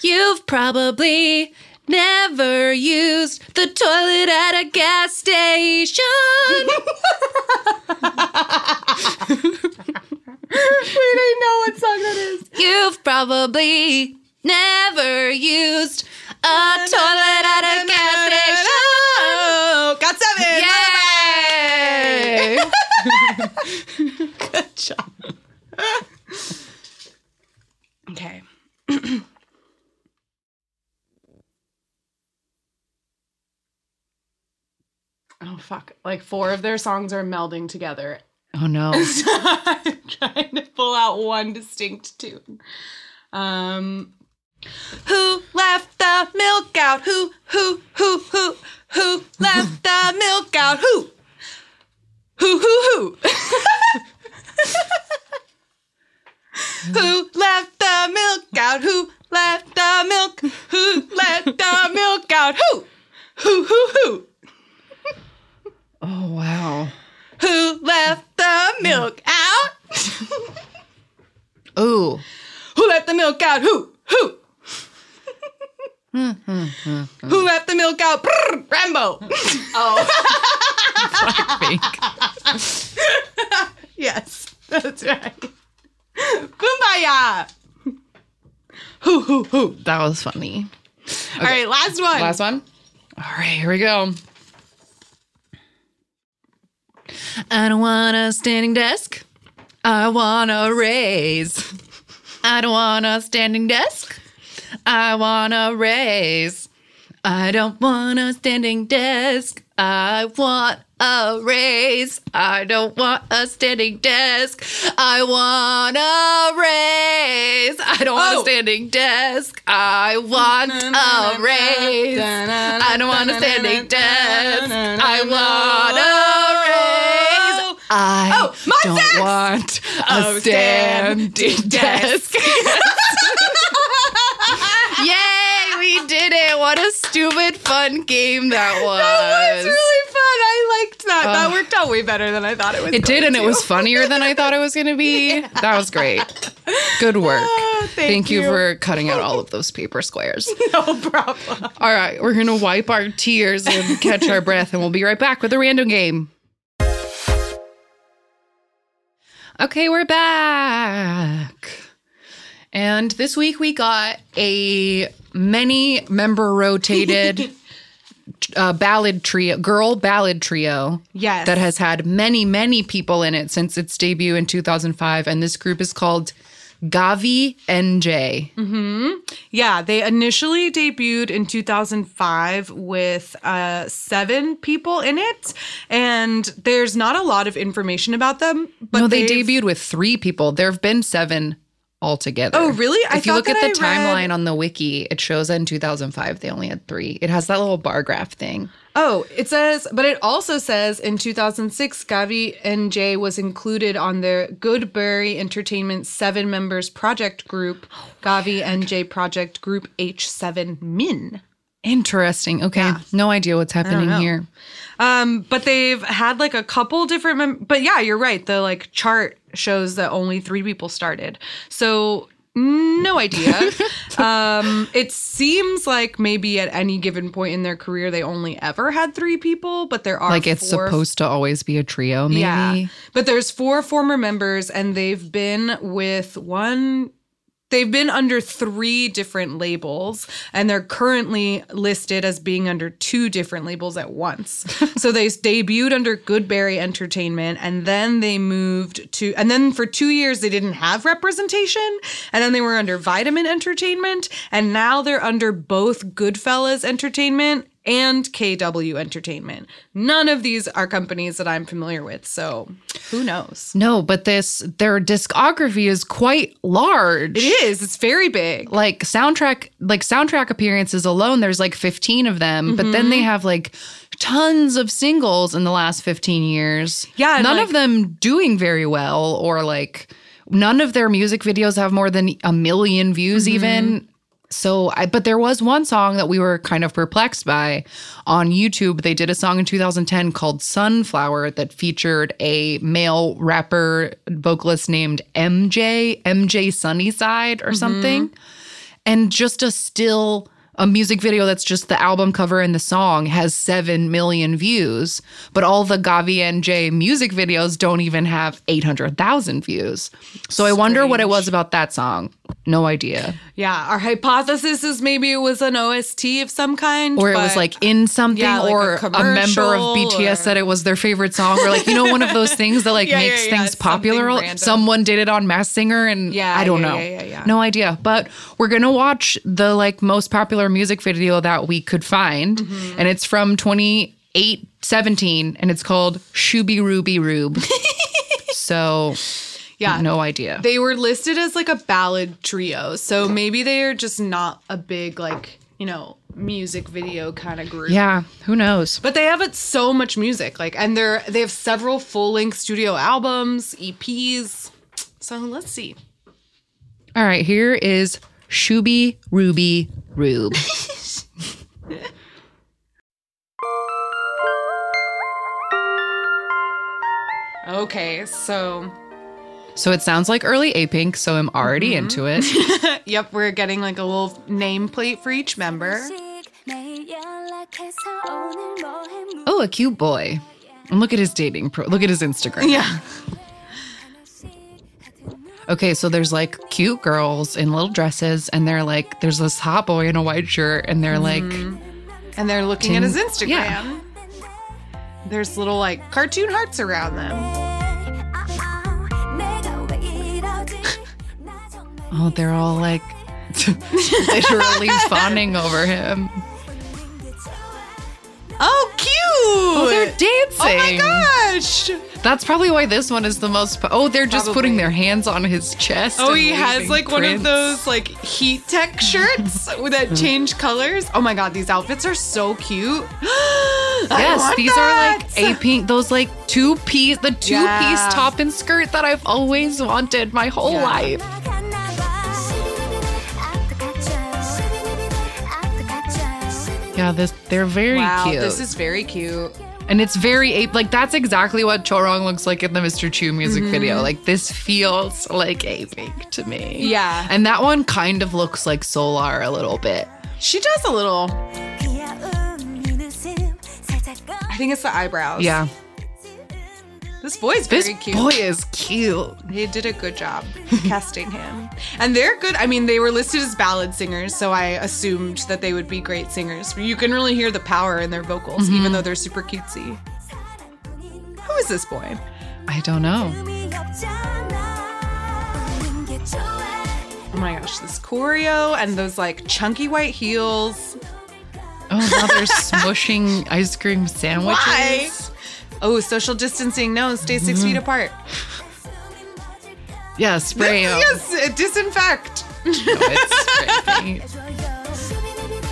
You've probably never used the toilet at a gas station. Wait, I know what song that is. You've probably never used a toilet at a gas station. Got seven. Yay! Good job. Okay. Oh, fuck. Like, four of their songs are melding together. Oh, no. So I'm trying to pull out one distinct tune. Who left the milk out? Who? Who left the milk out? Who? Who? Who left the milk out? Who left the milk? Who left the milk out? Who? Who? Oh, wow. Who left the milk out? Ooh. Who left the milk out? Who? Who left the milk out? Brrr, Rambo. Oh. Yes, that's right. Kumbaya. Who? That was funny. Okay. All right, last one. All right, here we go. I don't want a standing desk. I want a raise. I don't want a standing desk. I want a raise. I don't want a standing desk. I want a raise. I don't want a standing desk. I want a raise. I don't want a standing desk. I want a raise. I don't want a standing desk. I want a raise. I don't want a standing desk. Yay, we did it. What a stupid, fun game that was. That was really fun. I liked that. That worked out way better than I thought it was. It did, and it was funnier than I thought it was going to be. Yeah. That was great. Good work. Thank you for cutting out all of those paper squares. No problem. All right, we're going to wipe our tears and catch our breath, and we'll be right back with a random game. Okay, we're back. And this week we got a many-member rotated ballad trio, girl ballad trio. Yes. That has had many, many people in it since its debut in 2005. And this group is called Gavy NJ. Mm-hmm. Yeah, they initially debuted in 2005 with 7 people in it, and there's not a lot of information about them. But no, they debuted with 3 people. There have been 7 altogether. Oh, really? If you look at the timeline on the wiki, it shows that in 2005 they only had 3. It has that little bar graph thing. Oh, it says, but it also says in 2006, Gavy NJ was included on their Goodberry Entertainment 7 members project group, Gavy NJ Project Group H7 Min. Interesting. Okay. Yeah. No idea what's happening here. But they've had like a couple different, but yeah, you're right. The like chart shows that only 3 people started. So no idea. It seems like maybe at any given point in their career, they only ever had 3 people, but there are like it's supposed to always be a trio maybe. Yeah, but there's 4 former members and they've been with one. They've been under 3 different labels, and they're currently listed as being under 2 different labels at once. So they debuted under Goodberry Entertainment, and then they moved to... And then for 2 years, they didn't have representation, and then they were under Vitamin Entertainment, and now they're under both Goodfellas Entertainment and KW Entertainment. None of these are companies that I'm familiar with, so who knows? No, but their discography is quite large. It is. It's very big. Like soundtrack appearances alone, there's like 15 of them, mm-hmm. but then they have like tons of singles in the last 15 years. Yeah. None of them doing very well, or like none of their music videos have more than 1 million views mm-hmm. even. So, but there was one song that we were kind of perplexed by on YouTube. They did a song in 2010 called Sunflower that featured a male rapper vocalist named MJ Sunnyside or something. Mm-hmm. And just a music video that's just the album cover and the song has 7 million views, but all the Gavy NJ music videos don't even have 800,000 views. So strange. I wonder what it was about that song. No idea. Yeah, our hypothesis is maybe it was an OST of some kind. Or it was like in something, yeah, like or a member of BTS said it was their favorite song. Or like, you know, one of those things that like makes things popular. Random. Someone did it on Masked Singer and I don't know. Yeah. No idea. But we're going to watch the like most popular music video that we could find, mm-hmm. and it's from 2017, and it's called Shooby Ruby Rube. So yeah, no idea. They were listed as like a ballad trio, so maybe they are just not a big like, you know, music video kind of group. Yeah, who knows? But they have so much music, like, and they have several full-length studio albums, EPs. So let's see. All right, here is Shooby Ruby Rube. Okay, so it sounds like early Apink, so I'm already mm-hmm. into it. Yep, we're getting like a little nameplate for each member. Oh, a cute boy. And look at his look at his Instagram. Yeah. Okay, so there's like cute girls in little dresses, and they're like, there's this hot boy in a white shirt, and they're mm-hmm. like, and they're looking at his Instagram. Yeah. There's little like cartoon hearts around them. Oh, they're all like literally fawning over him. Oh, cute! Oh, they're dancing! Oh my gosh! That's probably why this one is the most... they're just putting their hands on his chest. Oh, he has like one of those like heat tech shirts that change colors. Oh my god, these outfits are so cute. Yes, these are like Apink, those like two-piece yes. top and skirt that I've always wanted my whole life. Yeah, they're very cute. Wow, this is very cute. And it's very ape. Like, that's exactly what Chorong looks like in the Mr. Chu music mm-hmm. video. Like, this feels like Apink to me. Yeah. And that one kind of looks like Solar a little bit. She does a little. I think it's the eyebrows. Yeah. This boy's very cute. This boy is cute. He did a good job casting him. And they're good. I mean, they were listed as ballad singers, so I assumed that they would be great singers. You can really hear the power in their vocals, mm-hmm. even though they're super cutesy. Who is this boy? I don't know. Oh my gosh, this choreo and those, like, chunky white heels. Oh, now they're smushing ice cream sandwiches. Why? Oh, social distancing. No, stay 6 feet apart. Yeah, spray them. Yes, disinfect. No, it's spray paint.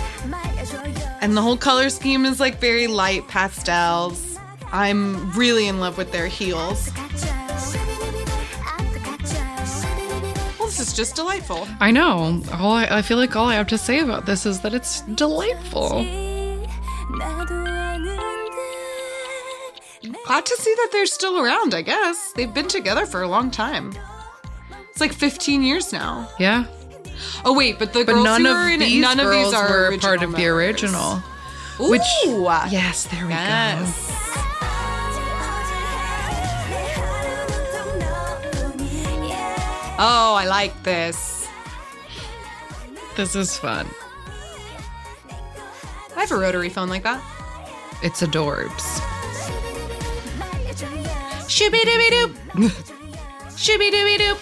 And the whole color scheme is like very light pastels. I'm really in love with their heels. Well, this is just delightful. I know. I feel like all I have to say about this is that it's delightful. Glad to see that they're still around, I guess. They've been together for a long time. It's like 15 years now. Yeah. Oh, wait, but girls none who were in it, none of these are were part of members. The original. Ooh. Which, yes, there we go. Oh, I like this. This is fun. I have a rotary phone like that. It's adorbs. Shooby-dooby-doop. Shooby-dooby-doop.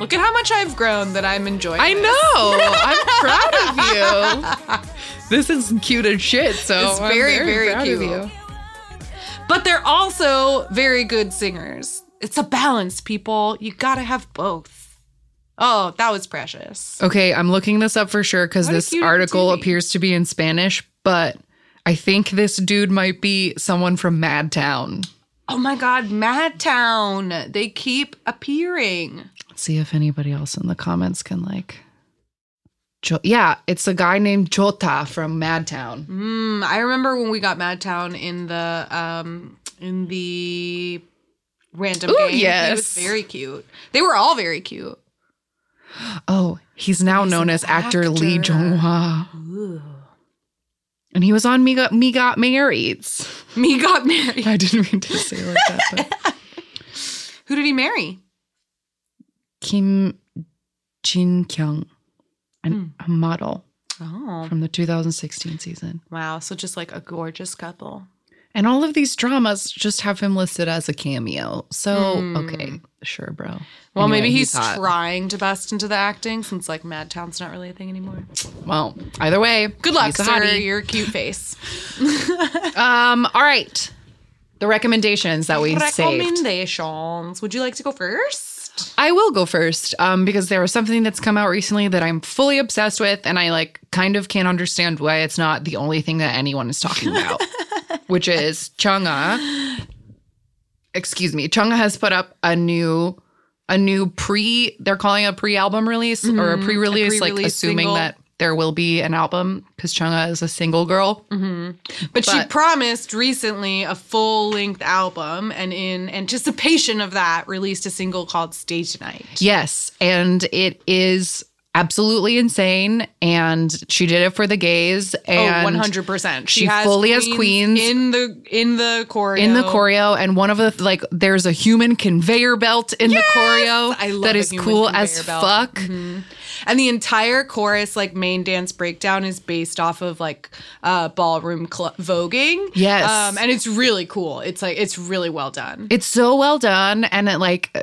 Look at how much I've grown that I'm enjoying. I know. I'm proud of you. this is cute as shit. So it's very, very cute. Of you. But they're also very good singers. It's a balance, people. You gotta have both. Oh, that was precious. Okay, I'm looking this up for sure because this article appears to be in Spanish, but I think this dude might be someone from Madtown. Oh my God, Madtown. They keep appearing. Let's see if anybody else in the comments can like... Yeah, it's a guy named Jota from Madtown. I remember when we got Madtown in the random game. Yes. He was very cute. They were all very cute. Oh, he's now known as actor Lee Chungha. And he was on Me Got Married. Me Got Married. I didn't mean to say like that. But. Who did he marry? Kim Jin Kyung. A model from the 2016 season. Wow. So just like a gorgeous couple. And all of these dramas just have him listed as a cameo. So, okay. Sure, bro. Well, anyway, maybe he's trying to bust into the acting since like Madtown's not really a thing anymore. Well, either way. Good luck, sir. Your cute face. All right. The recommendations that we saved. Recommendations. Would you like to go first? I will go first because there was something that's come out recently that I'm fully obsessed with, and I like kind of can't understand why it's not the only thing that anyone is talking about, which is Chungha. Excuse me. Chungha has put up a new they're calling it a pre-album release or a pre-release like assuming single. That there will be an album because Chungha is a single girl. But she promised recently a full-length album and in anticipation of that released a single called Stay Tonight. Yes, and it is absolutely insane and she did it for the gays and 100%. She has fully has queens in the choreo. In the choreo and one of the like there's a human conveyor belt in the choreo I love that is cool as fuck. And the entire chorus, like, main dance breakdown is based off of, like, ballroom voguing. Yes. And it's really cool. It's, like, it's really well done. It's so well done. And, it, like,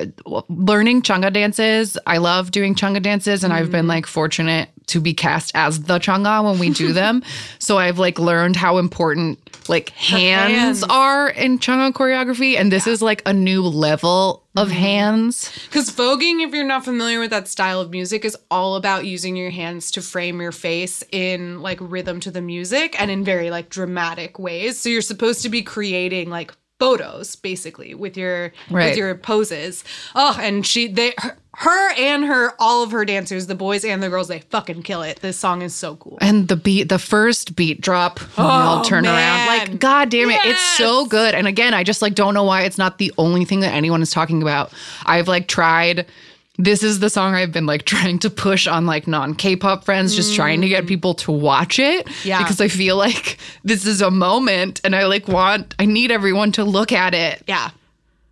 learning Chungha dances. I love doing Chungha dances. And I've been, like, fortunate to be cast as the Chungha when we do them. So I've, like, learned how important, like, hands are in Chungha choreography. And this is, like, a new level of hands. Because voguing, if you're not familiar with that style of music, is all about using your hands to frame your face in, like, rhythm to the music and in very, like, dramatic ways. So you're supposed to be creating, like, photos, basically, with your poses. Oh, and all of her dancers, the boys and the girls, they fucking kill it. This song is so cool. And the first beat drop, I'll turn around. Like, God damn it. Yes! It's so good. And again, I just like don't know why it's not the only thing that anyone is talking about. I've like tried. This is the song I've been, like, trying to push on, like, non-K-pop friends, just trying to get people to watch it. Yeah. Because I feel like this is a moment, and I, like, I need everyone to look at it. Yeah.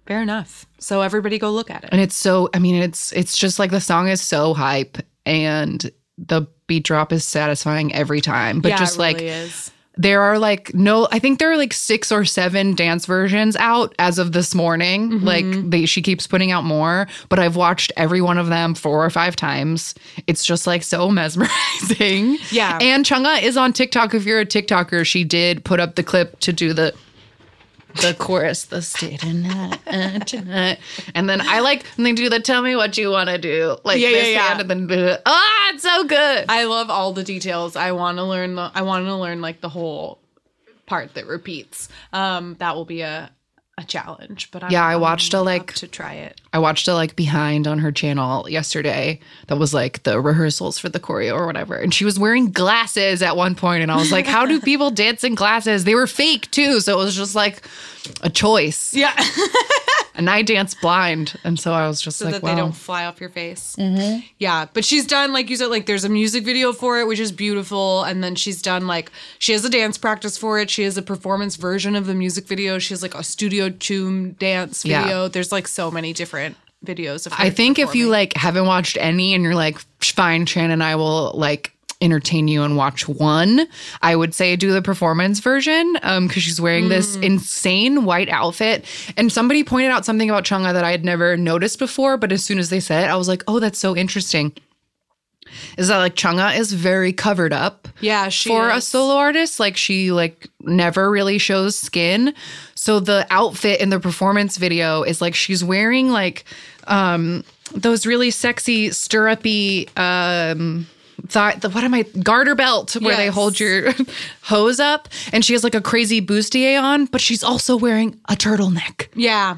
Fair enough. So everybody go look at it. And it's so, I mean, it's just, like, the song is so hype, and the beat drop is satisfying every time. But yeah, just, it really like... is. There are, like, I think there are, like, 6 or 7 dance versions out as of this morning. Like, she keeps putting out more. But I've watched every one of them 4 or 5 times. It's just, like, so mesmerizing. Yeah. And Chungha is on TikTok. If you're a TikToker, she did put up the clip to do the chorus, the stay tonight, tonight. And then I like, and they do the tell me what you want to do. Like, and then it's so good. I love all the details. I want to learn like the whole part that repeats. That will be a challenge, but I watched a like behind on her channel yesterday that was like the rehearsals for the choreo or whatever, and she was wearing glasses at one point, and I was like, how do people dance in glasses? They were fake too, so it was just like a choice. Yeah. And I dance blind, and so I was just like, wow. So that they don't fly off your face. Yeah, but she's done, like you said, like there's a music video for it, which is beautiful, and then she's done, like, she has a dance practice for it. She has a performance version of the music video. She has, like, a studio tune dance video. Yeah. There's, like, so many different videos of her I think performing. If you, like, haven't watched any and you're like, fine, Chen and I will, like, entertain you and watch one, I would say do the performance version because she's wearing this insane white outfit. And somebody pointed out something about Chungha that I had never noticed before, but as soon as they said it, I was like, oh, that's so interesting. is that, like, Chungha is very covered up. Yeah, she for is. A solo artist. Like, she, like, never really shows skin. So the outfit in the performance video is, like, she's wearing, like, those really sexy, stirrupy, garter belt where yes. they hold your hose up. And she has, like, a crazy bustier on, but she's also wearing a turtleneck. Yeah.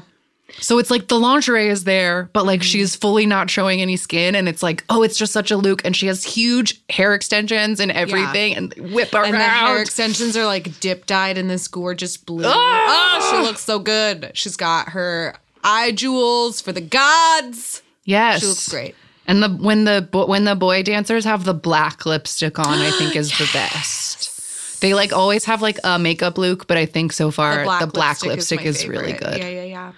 So it's like the lingerie is there, but like she's fully not showing any skin. And it's like, oh, it's just such a look. And she has huge hair extensions and everything and whip around. And the hair extensions are like dip dyed in this gorgeous blue. Oh, she looks so good. She's got her eye jewels for the gods. Yes. She looks great. And when the boy dancers have the black lipstick on, I think is yes. the best. They, like, always have, like, a makeup look, but I think so far the black lipstick is really good. Yeah.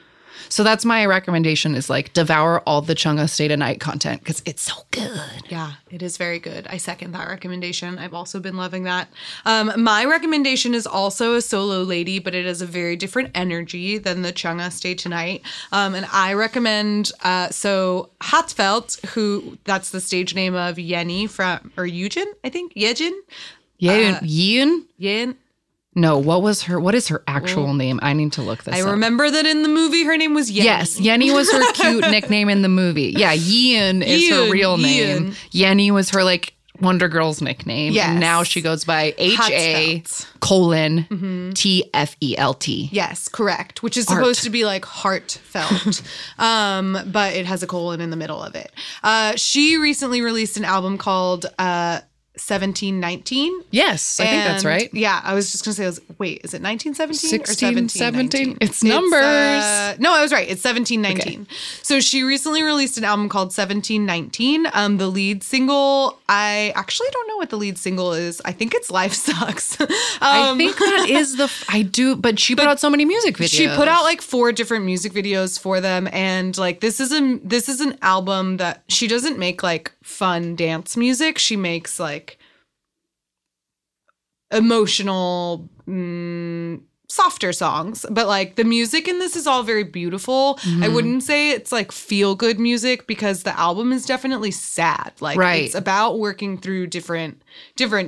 So that's my recommendation is, like, devour all the Chungha Stay Tonight content because it's so good. Yeah, it is very good. I second that recommendation. I've also been loving that. My recommendation is also a solo lady, but it is a very different energy than the Chungha Stay Tonight. And I recommend, Hatzfeld, that's the stage name of Yenny or Yujin, I think, Yejin. Yein. No, what is her actual name? I need to look this up. I remember that in the movie her name was Yenny. Yes, Yenny was her cute nickname in the movie. Yeah, Yein is her real name. Yenny was her, like, Wonder Girls nickname. Yes. And now she goes by HA:TFELT. Yes, correct. Which is supposed to be like heartfelt. But it has a colon in the middle of it. She recently released an album called 1719. Yes, I think that's right. Yeah, I was just going to say, wait, is it 1917 or 1719? It's numbers. No, I was right. It's 1719. Okay. So she recently released an album called 1719. The lead single, I actually don't know what the lead single is. I think it's Life Sucks. I think that is but she put out so many music videos. She put out, like, 4 different music videos for them, and, like, this is an album that she doesn't make, like, fun dance music. She makes, like, emotional, softer songs. But, like, the music in this is all very beautiful. Mm-hmm. I wouldn't say it's, like, feel-good music because the album is definitely sad. Like, it's about working through different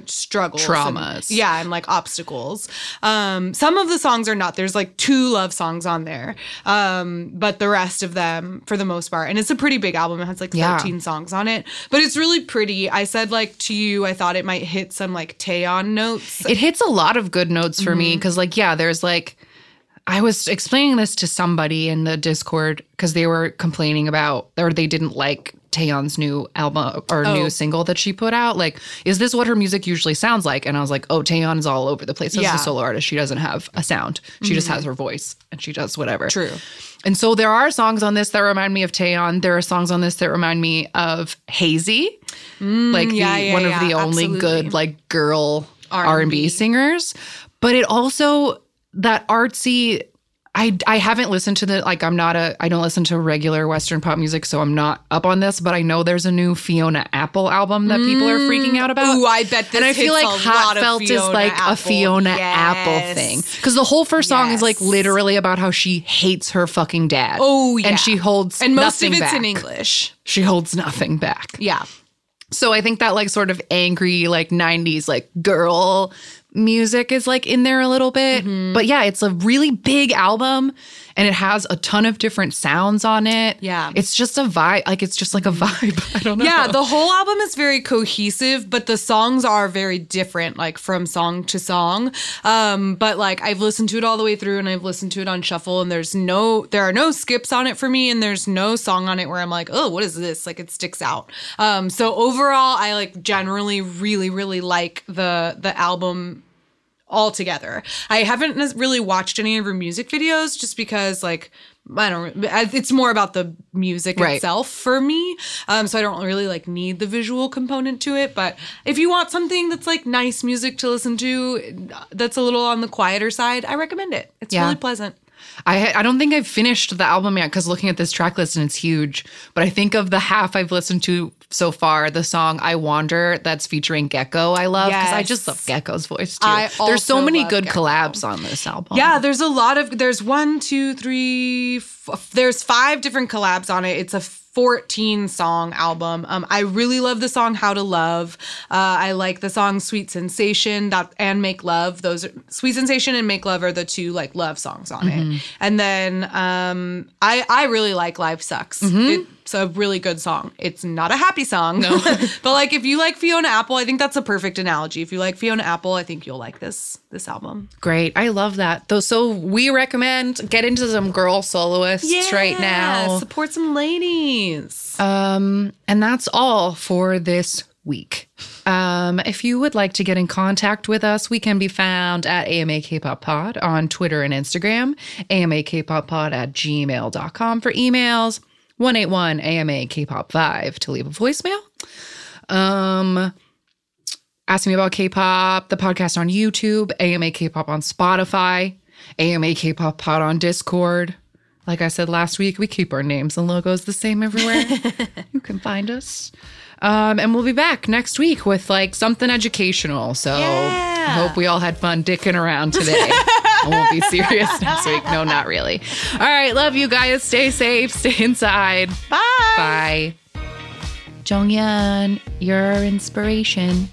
struggles. Traumas. And, like, obstacles. Some of the songs are not. There's, like, 2 love songs on there. But the rest of them, for the most part. And it's a pretty big album. It has, like, 13 songs on it. But it's really pretty. I said, like, to you, I thought it might hit some, like, Taeyeon notes. It hits a lot of good notes for me because, like, there's, like, I was explaining this to somebody in the Discord because they were complaining about, or they didn't like Taeyeon's new album or new single that she put out. Like, is this what her music usually sounds like? And I was like, oh, Taeyeon is all over the place. As a solo artist, she doesn't have a sound. She just has her voice and she does whatever. True. And so there are songs on this that remind me of Taeyeon. There are songs on this that remind me of Hazy, one of the only good, like, girl R&B singers. But it also, that artsy, I haven't listened to I don't listen to regular Western pop music, so I'm not up on this, but I know there's a new Fiona Apple album that people are freaking out about. Ooh, I bet this. And I feel like Hotfelt is like a Fiona Apple thing. Because the whole first song is, like, literally about how she hates her fucking dad. Oh, yeah. And she holds nothing back. And most of it's in English. She holds nothing back. Yeah. So I think that, like, sort of angry, like, 90s, like, girl music is, like, in there a little bit. Mm-hmm. But yeah, it's a really big album and it has a ton of different sounds on it. Yeah. It's just a vibe. Like, it's just like a vibe. I don't know. Yeah, the whole album is very cohesive, but the songs are very different, like, from song to song. But, like, I've listened to it all the way through and I've listened to it on shuffle and there are no skips on it for me and there's no song on it where I'm like, oh, what is this? Like, it sticks out. So overall, I, like, generally really, really like the album altogether. I haven't really watched any of her music videos just because, like, it's more about the music itself for me. So I don't really, like, need the visual component to it. But if you want something that's, like, nice music to listen to that's a little on the quieter side, I recommend it. It's really pleasant. I don't think I've finished the album yet because looking at this track list and it's huge. But I think of the half I've listened to so far, the song I Wander that's featuring Gecko I love because I just love Gecko's voice too. There's so many good collabs on this album. Yeah, there's a lot of, there's 5 different collabs on it. It's a 14-song album. I really love the song How to Love. I like the song Sweet Sensation and Make Love. Those are, Sweet Sensation and Make Love are the two like love songs on it. And then I really like Life Sucks. It's a really good song. It's not a happy song. No. But like if you like Fiona Apple, I think that's a perfect analogy. If you like Fiona Apple, I think you'll like this album. Great. I love that. So we recommend get into some girl soloists right now. Support some ladies. And that's all for this week. If you would like to get in contact with us, we can be found at AMA K-Pop Pod on Twitter and Instagram, amakpoppod@gmail.com for emails. 181-AMA-KPOP5 to leave a voicemail. Ask me about K-pop, the podcast on YouTube, AMA K-pop on Spotify, AMA K-pop pod on Discord. Like I said last week, we keep our names and logos the same everywhere. You can find us. And we'll be back next week with like something educational. So I hope we all had fun dicking around today. I won't be serious next week. No, not really. All right. Love you guys. Stay safe. Stay inside. Bye. Bye. Jonghyun, you're our inspiration.